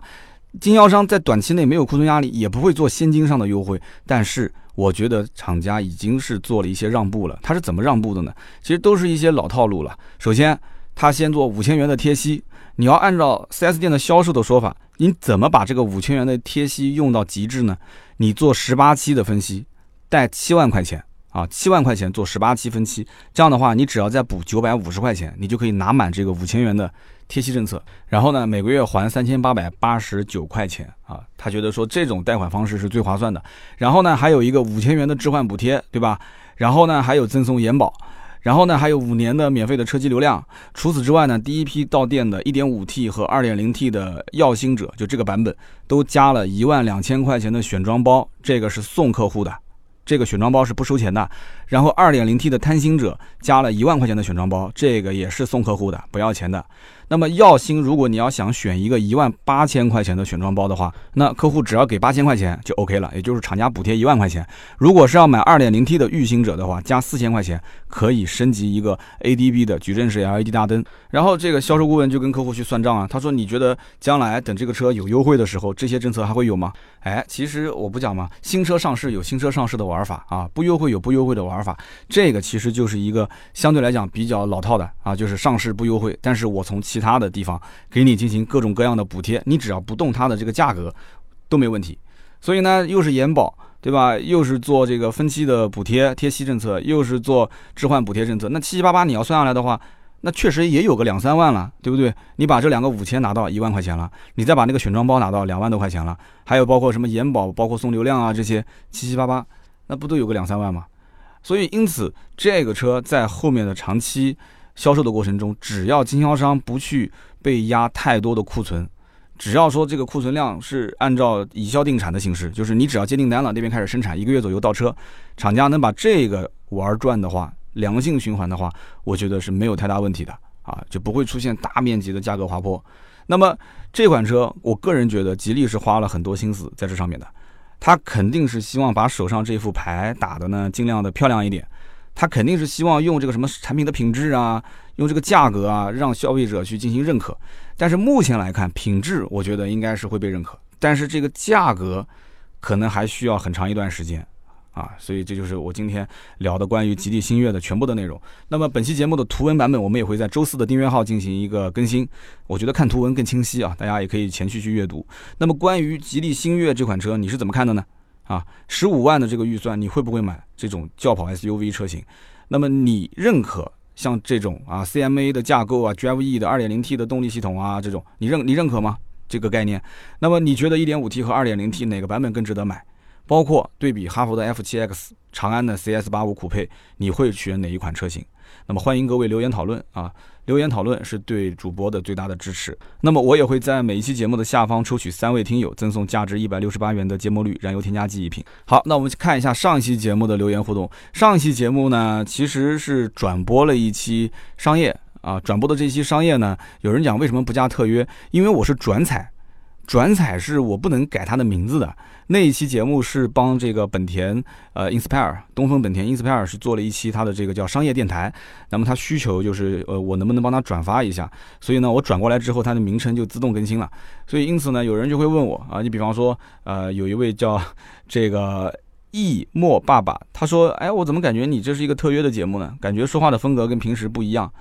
经销商在短期内没有库存压力，也不会做现金上的优惠。但是我觉得厂家已经是做了一些让步了。他是怎么让步的呢？其实都是一些老套路了。首先，他先做五千元的贴息。你要按照 四 S 店的销售的说法，你怎么把这个五千元的贴息用到极致呢？你做十八期的分析，贷七万块钱啊，七万块钱做十八期分期，这样的话，你只要再补九百五十块钱，你就可以拿满这个五千元的贴息政策。然后呢，每个月还三千八百八十九块钱啊，他觉得说这种贷款方式是最划算的。然后呢，还有一个五千元的置换补贴，对吧？然后呢，还有赠送延保。然后呢，还有五年的免费的车机流量。除此之外呢，第一批到店的 一点五T 和 二点零T 的耀星者，就这个版本，都加了一万两千块钱的选装包，这个是送客户的，这个选装包是不收钱的。然后 二点零T 的贪心者加了一万块钱的选装包，这个也是送客户的，不要钱的。那么耀星，如果你要想选一个一万八千块钱的选装包的话，那客户只要给八千块钱就 OK 了，也就是厂家补贴一万块钱。如果是要买 二点零T 的御星者的话，加四千块钱可以升级一个 A D B 的矩阵式 L E D 大灯。然后这个销售顾问就跟客户去算账啊，他说你觉得将来等这个车有优惠的时候，这些政策还会有吗？哎，其实我不讲嘛，新车上市有新车上市的玩法啊，不优惠有不优惠的玩法，这个其实就是一个相对来讲比较老套的啊，就是上市不优惠，但是我从其他的地方给你进行各种各样的补贴，你只要不动它的这个价格都没问题。所以呢，又是延保，对吧？又是做这个分期的补贴贴息政策，又是做置换补贴政策，那七七八八你要算下来的话，那确实也有个两三万了，对不对？你把这两个五千拿到一万块钱了，你再把那个选装包拿到两万多块钱了，还有包括什么延保，包括送流量啊，这些七七八八，那不都有个两三万吗？所以因此这个车在后面的长期销售的过程中，只要经销商不去被压太多的库存，只要说这个库存量是按照以销定产的形式，就是你只要接订单了，那边开始生产，一个月左右到车，厂家能把这个玩转的话，良性循环的话，我觉得是没有太大问题的啊，就不会出现大面积的价格滑坡。那么这款车，我个人觉得吉利是花了很多心思在这上面的，他肯定是希望把手上这副牌打的呢，尽量的漂亮一点。他肯定是希望用这个什么产品的品质啊，用这个价格啊，让消费者去进行认可。但是目前来看，品质我觉得应该是会被认可，但是这个价格可能还需要很长一段时间啊。所以这就是我今天聊的关于吉利星越的全部的内容。那么本期节目的图文版本，我们也会在周四的订阅号进行一个更新。我觉得看图文更清晰啊，大家也可以前去去阅读。那么关于吉利星越这款车，你是怎么看的呢？啊，十五万的这个预算，你会不会买这种轿跑 S U V 车型？那么你认可像这种啊 C M A 的架构啊 ，Drive E 的 二点零T 的动力系统啊，这种你认你认可吗？这个概念？那么你觉得 一点五T 和 二点零T 哪个版本更值得买？包括对比哈佛的 F 七 X、长安的 C S 八十五 Coupe， 你会选哪一款车型？那么欢迎各位留言讨论啊！留言讨论是对主播的最大的支持。那么我也会在每一期节目的下方抽取三位听友，赠送价值一百六十八元的节末绿燃油添加剂一瓶。好，那我们去看一下上一期节目的留言互动。上一期节目呢，其实是转播了一期商业啊，转播的这期商业呢，有人讲为什么不加特约？因为我是转采。转采是我不能改它的名字的。那一期节目是帮这个本田呃 Inspire 东风本田 Inspire 是做了一期它的这个叫商业电台。那么它需求就是呃我能不能帮它转发一下？所以呢我转过来之后它的名称就自动更新了。所以因此呢有人就会问我啊，你比方说呃有一位叫这个易莫爸爸，他说哎我怎么感觉你这是一个特约的节目呢？感觉说话的风格跟平时不一样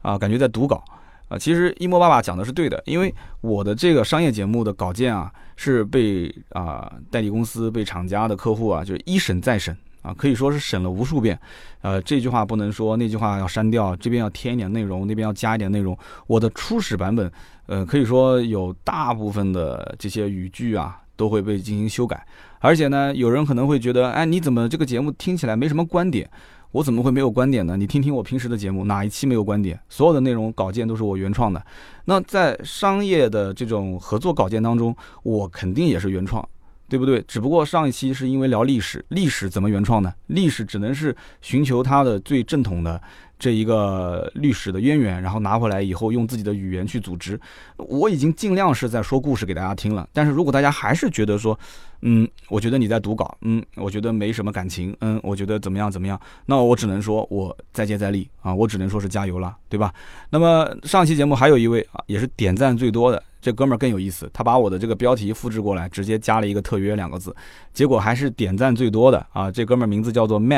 啊，感觉在读稿。啊，其实一莫爸爸讲的是对的，因为我的这个商业节目的稿件啊，是被啊、呃、代理公司、被厂家的客户啊，就是一审再审啊，可以说是审了无数遍。呃，这句话不能说，那句话要删掉，这边要添一点内容，那边要加一点内容。我的初始版本，呃，可以说有大部分的这些语句啊，都会被进行修改。而且呢，有人可能会觉得，哎，你怎么这个节目听起来没什么观点？我怎么会没有观点呢？你听听我平时的节目，哪一期没有观点？所有的内容稿件都是我原创的。那在商业的这种合作稿件当中，我肯定也是原创，对不对？只不过上一期是因为聊历史，历史怎么原创呢？历史只能是寻求它的最正统的这一个历史的渊源，然后拿回来以后用自己的语言去组织。我已经尽量是在说故事给大家听了，但是如果大家还是觉得说，嗯，我觉得你在读稿，嗯，我觉得没什么感情，嗯，我觉得怎么样怎么样，那我只能说我再接再厉啊，我只能说是加油了，对吧？那么上期节目还有一位啊，也是点赞最多的，这哥们儿更有意思，他把我的这个标题复制过来，直接加了一个特约两个字，结果还是点赞最多的啊，这哥们儿名字叫做 M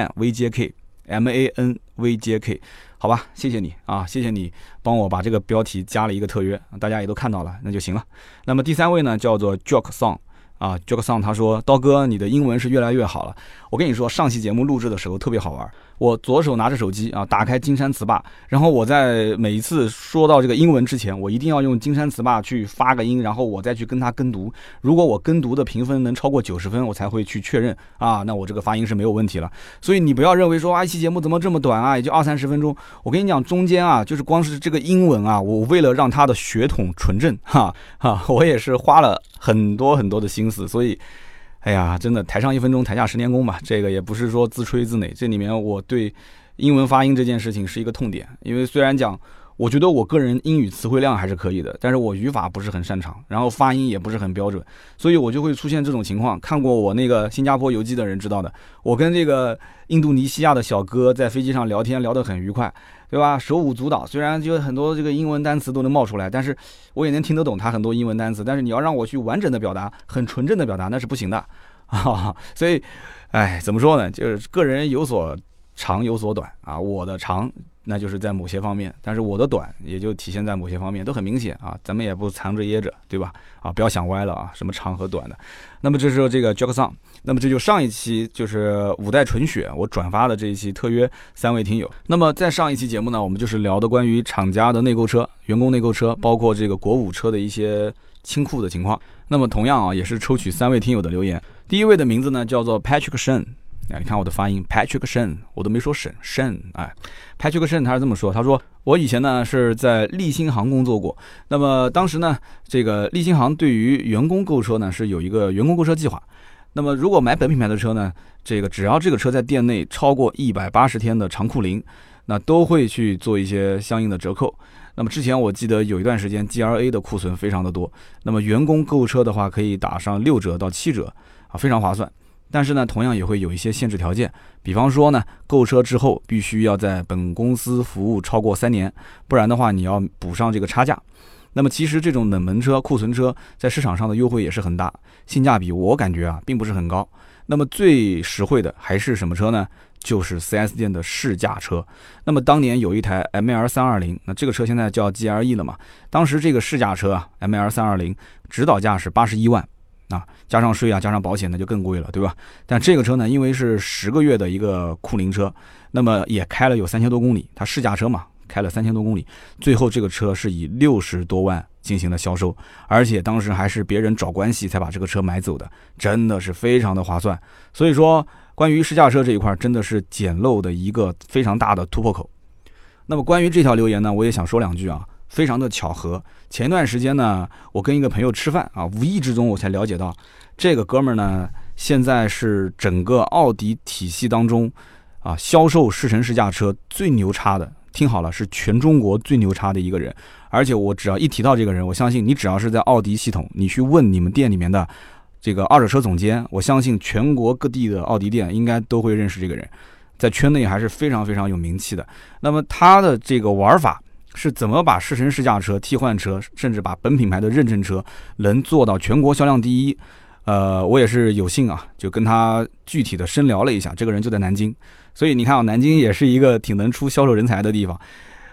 A N V J K。好吧，谢谢你啊，谢谢你帮我把这个标题加了一个特约，大家也都看到了，那就行了。那么第三位呢，叫做 Joke Song。啊 Jack Song 他说，刀哥你的英文是越来越好了。我跟你说，上期节目录制的时候特别好玩，我左手拿着手机啊，打开金山词霸，然后我在每一次说到这个英文之前，我一定要用金山词霸去发个音，然后我再去跟他跟读。如果我跟读的评分能超过九十分，我才会去确认啊，那我这个发音是没有问题了。所以你不要认为说啊，一期节目怎么这么短啊，也就二三十分钟。我跟你讲，中间啊，就是光是这个英文啊，我为了让它的血统纯正哈哈，我也是花了很多很多的心思，所以。哎呀，真的台上一分钟，台下十年功吧。这个也不是说自吹自擂，这里面我对英文发音这件事情是一个痛点。因为虽然讲，我觉得我个人英语词汇量还是可以的，但是我语法不是很擅长，然后发音也不是很标准，所以我就会出现这种情况。看过我那个新加坡游记的人知道的，我跟这个印度尼西亚的小哥在飞机上聊天，聊得很愉快。对吧？手舞足蹈，虽然就很多这个英文单词都能冒出来，但是我也能听得懂他很多英文单词。但是你要让我去完整的表达，很纯正的表达，那是不行的啊。所以，哎，怎么说呢？就是个人有所长有所短啊。我的长那就是在某些方面，但是我的短也就体现在某些方面，都很明显啊。咱们也不藏着掖着，对吧？啊，不要想歪了啊，什么长和短的。那么这是这个 Jack Song。那么这就上一期就是五代纯血我转发的这一期特约三位听友。那么在上一期节目呢，我们就是聊的关于厂家的内购车、员工内购车，包括这个国五车的一些清库的情况。那么同样啊，也是抽取三位听友的留言。第一位的名字呢叫做 Patrick Shen。哎，你看我的发音 ，Patrick Shen， 我都没说沈 Shen， 哎 ，Patrick Shen 他是这么说，他说我以前呢是在立新行工作过，那么当时呢，这个立新行对于员工购车呢是有一个员工购车计划，那么如果买本品牌的车呢，这个只要这个车在店内超过一百八十天的长库龄，那都会去做一些相应的折扣。那么之前我记得有一段时间 G R A 的库存非常的多，那么员工购车的话可以打上六折到七折啊，非常划算。但是呢，同样也会有一些限制条件，比方说呢，购车之后必须要在本公司服务超过三年，不然的话你要补上这个差价。那么其实这种冷门车、库存车在市场上的优惠也是很大，性价比我感觉啊并不是很高。那么最实惠的还是什么车呢？就是 四 S 店的试驾车。那么当年有一台 M L 三二零， 那这个车现在叫 G R E 了嘛？当时这个试驾车啊 M L 三二零 指导价是八十一万。啊，加上税啊，加上保险那就更贵了，对吧？但这个车呢，因为是十个月的一个库龄车，那么也开了有三千多公里，它试驾车嘛，开了三千多公里，最后这个车是以六十多万进行了销售，而且当时还是别人找关系才把这个车买走的，真的是非常的划算。所以说，关于试驾车这一块，真的是捡漏的一个非常大的突破口。那么关于这条留言呢，我也想说两句啊。非常的巧合，前段时间呢，我跟一个朋友吃饭啊，无意之中我才了解到，这个哥们儿呢，现在是整个奥迪体系当中啊，销售试乘试驾车最牛叉的，听好了，是全中国最牛叉的一个人。而且我只要一提到这个人，我相信你只要是在奥迪系统，你去问你们店里面的这个二手车总监，我相信全国各地的奥迪店应该都会认识这个人，在圈内还是非常非常有名气的。那么他的这个玩法。是怎么把试乘试驾车、替换车，甚至把本品牌的认证车能做到全国销量第一？呃，我也是有幸啊，就跟他具体的深聊了一下。这个人就在南京，所以你看啊，南京也是一个挺能出销售人才的地方。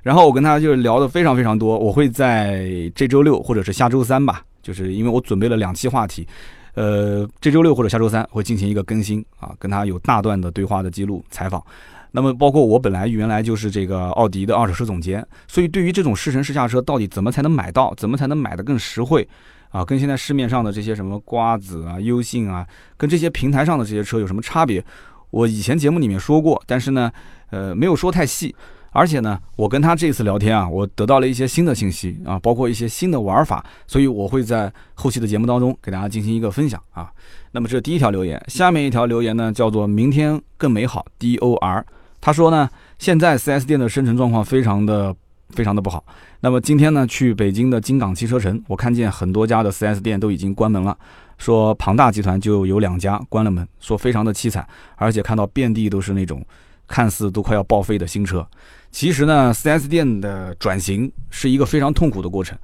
然后我跟他就聊得非常非常多。我会在这周六或者是下周三吧，就是因为我准备了两期话题，呃，这周六或者下周三会进行一个更新啊，跟他有大段的对话的记录采访。那么包括我本来原来就是这个奥迪的二手车总监，所以对于这种试乘试驾车到底怎么才能买到，怎么才能买得更实惠啊，跟现在市面上的这些什么瓜子啊、优信啊，跟这些平台上的这些车有什么差别，我以前节目里面说过，但是呢，呃，没有说太细。而且呢，我跟他这次聊天啊，我得到了一些新的信息啊，包括一些新的玩法，所以我会在后期的节目当中给大家进行一个分享啊。那么这是第一条留言，下面一条留言呢叫做"明天更美好 D O R"。他说呢，现在 四 S 店的生成状况非常的非常的不好。那么今天呢，去北京的京港汽车城，我看见很多家的 四 S 店都已经关门了。说庞大集团就有两家关了门，说非常的凄惨，而且看到遍地都是那种看似都快要报废的新车。其实呢 ，四 S 店的转型是一个非常痛苦的过程。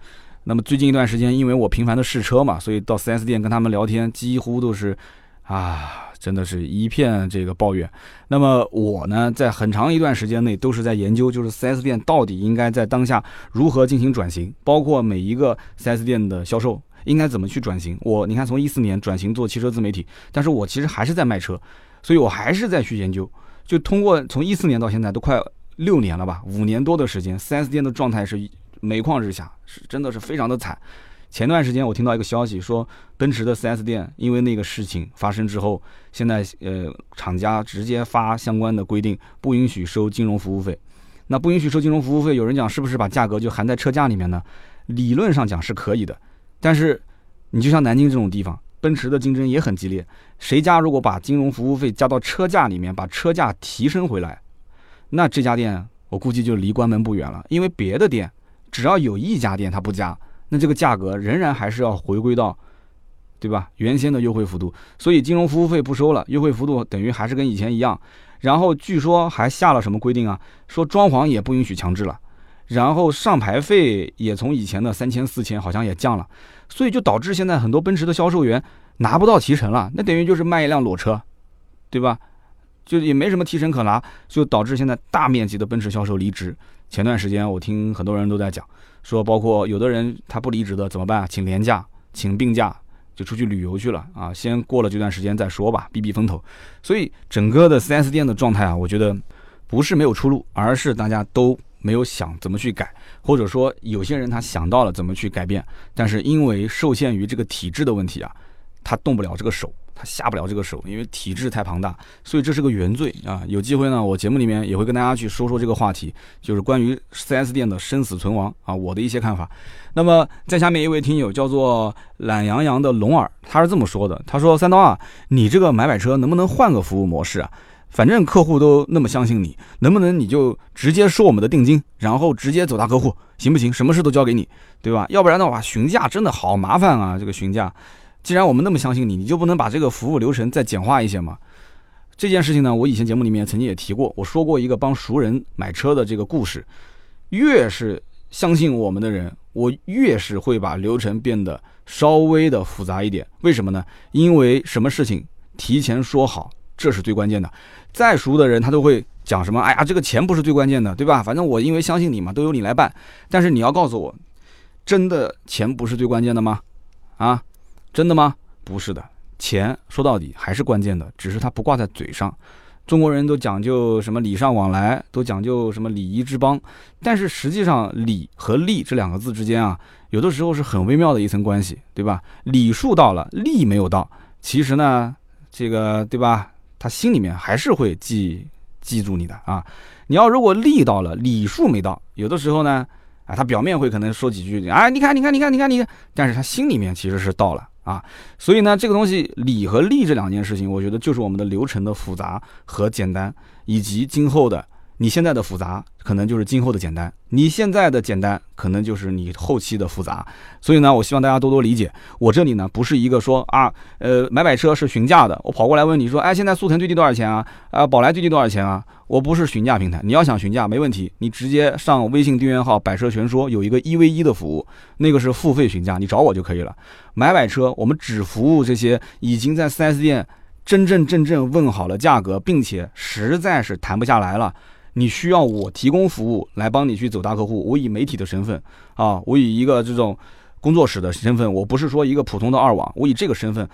那么最近一段时间，因为我频繁的试车嘛，所以到 四 S 店跟他们聊天，几乎都是啊。真的是一片这个抱怨。那么我呢，在很长一段时间内都是在研究，就是 四 S 店到底应该在当下如何进行转型，包括每一个 四 S 店的销售应该怎么去转型。我你看从一四年转型做汽车自媒体，但是我其实还是在卖车，所以我还是在去研究。就通过从一四年到现在都快六年了吧，五年多的时间 ，四 S 店的状态是每况日下，是真的是非常的惨。前段时间我听到一个消息说，奔驰的 四 S 店因为那个事情发生之后，现在呃厂家直接发相关的规定，不允许收金融服务费。那不允许收金融服务费，有人讲是不是把价格就含在车价里面呢？理论上讲是可以的，但是你就像南京这种地方，奔驰的竞争也很激烈，谁家如果把金融服务费加到车价里面，把车价提升回来，那这家店我估计就离关门不远了。因为别的店只要有一家店它不加，那这个价格仍然还是要回归到，对吧？原先的优惠幅度，所以金融服务费不收了，优惠幅度等于还是跟以前一样。然后据说还下了什么规定啊？说装潢也不允许强制了，然后上牌费也从以前的三千四千好像也降了，所以就导致现在很多奔驰的销售员拿不到提成了，那等于就是卖一辆裸车，对吧？就也没什么提成可拿，就导致现在大面积的奔驰销售离职。前段时间我听很多人都在讲，说包括有的人他不离职的怎么办啊？请年假，请病假，就出去旅游去了啊！先过了这段时间再说吧，避避风头。所以整个的 四 S 店的状态啊，我觉得不是没有出路，而是大家都没有想怎么去改，或者说有些人他想到了怎么去改变，但是因为受限于这个体制的问题啊，他动不了这个手。他下不了这个手，因为体制太庞大，所以这是个原罪啊！有机会呢，我节目里面也会跟大家去说说这个话题，就是关于 四 S 店的生死存亡啊，我的一些看法。那么在下面一位听友叫做懒洋洋的龙耳，他是这么说的：他说三刀啊，你这个买买车能不能换个服务模式啊？反正客户都那么相信你，能不能你就直接收我们的定金，然后直接走到客户，行不行？什么事都交给你，对吧？要不然的话，询价真的好麻烦啊！这个询价。既然我们那么相信你，你就不能把这个服务流程再简化一些吗？这件事情呢，我以前节目里面曾经也提过，我说过一个帮熟人买车的这个故事。越是相信我们的人，我越是会把流程变得稍微的复杂一点。为什么呢？因为什么事情提前说好，这是最关键的。再熟的人他都会讲什么，哎呀，这个钱不是最关键的，对吧？反正我因为相信你嘛，都由你来办。但是你要告诉我，真的钱不是最关键的吗？啊？真的吗？不是的，钱说到底还是关键的，只是它不挂在嘴上。中国人都讲究什么礼尚往来，都讲究什么礼仪之邦，但是实际上礼和利这两个字之间啊，有的时候是很微妙的一层关系，对吧？礼数到了，利没有到，其实呢，这个对吧？他心里面还是会记记住你的啊。你要如果利到了，礼数没到，有的时候呢，啊，他表面会可能说几句，哎，你看，你看，你看，你看，你看，但是他心里面其实是到了。啊，所以呢，这个东西理和利这两件事情，我觉得就是我们的流程的复杂和简单，以及今后的你现在的复杂，可能就是今后的简单；你现在的简单，可能就是你后期的复杂。所以呢，我希望大家多多理解。我这里呢，不是一个说啊，呃，买买车是询价的，我跑过来问你说，哎，现在速腾最低多少钱啊？啊，宝来最低多少钱啊？我不是询价平台，你要想询价没问题，你直接上微信订阅号"百车全说"，有一个一 v 一的服务，那个是付费询价，你找我就可以了。买买车，我们只服务这些已经在 四 S 店真真正正问好了价格，并且实在是谈不下来了，你需要我提供服务来帮你去走大客户。我以媒体的身份啊，我以一个这种工作室的身份，我不是说一个普通的二网，我以这个身份。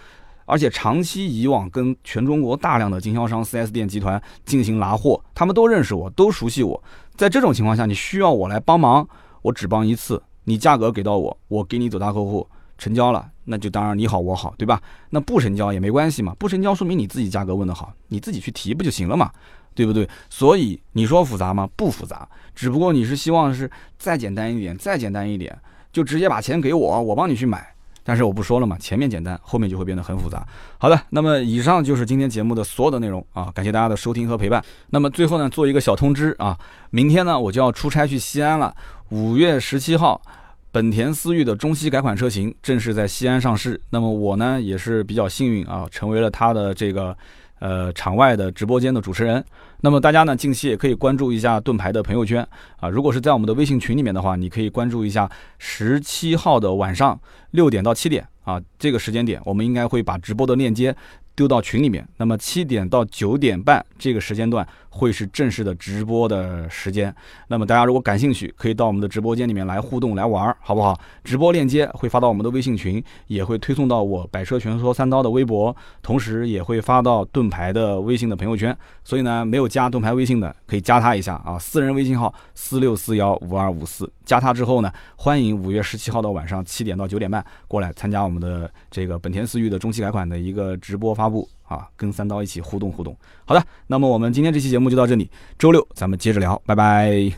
而且长期以往跟全中国大量的经销商 四 S 店集团进行拉货，他们都认识我，都熟悉我。在这种情况下，你需要我来帮忙，我只帮一次，你价格给到我，我给你走大客户，成交了，那就当然你好我好，对吧？那不成交也没关系嘛，不成交说明你自己价格问得好，你自己去提不就行了嘛，对不对？所以你说复杂吗？不复杂，只不过你是希望是再简单一点，再简单一点，就直接把钱给我，我帮你去买。但是我不说了嘛，前面简单，后面就会变得很复杂。好的，那么以上就是今天节目的所有的内容啊，感谢大家的收听和陪伴。那么最后呢，做一个小通知啊，明天呢我就要出差去西安了。五月十七号，本田思域的中期改款车型正式在西安上市。那么我呢也是比较幸运啊，成为了它的这个呃场外的直播间的主持人。那么大家呢，近期也可以关注一下盾牌的朋友圈啊。如果是在我们的微信群里面的话，你可以关注一下十七号的晚上六点到七点啊，这个时间点我们应该会把直播的链接丢到群里面。那么七点到九点半这个时间段会是正式的直播的时间。那么大家如果感兴趣，可以到我们的直播间里面来互动来玩，好不好？直播链接会发到我们的微信群，也会推送到我百车全说三刀的微博，同时也会发到盾牌的微信的朋友圈。所以呢，没有加盾牌微信的可以加他一下啊，私人微信号四六四一五二五四，加他之后呢，欢迎五月十七号的晚上七点到九点半过来参加我们的这个本田思域的中期改款的一个直播发。发布啊，跟三刀一起互动互动。好的，那么我们今天这期节目就到这里，周六咱们接着聊，拜拜。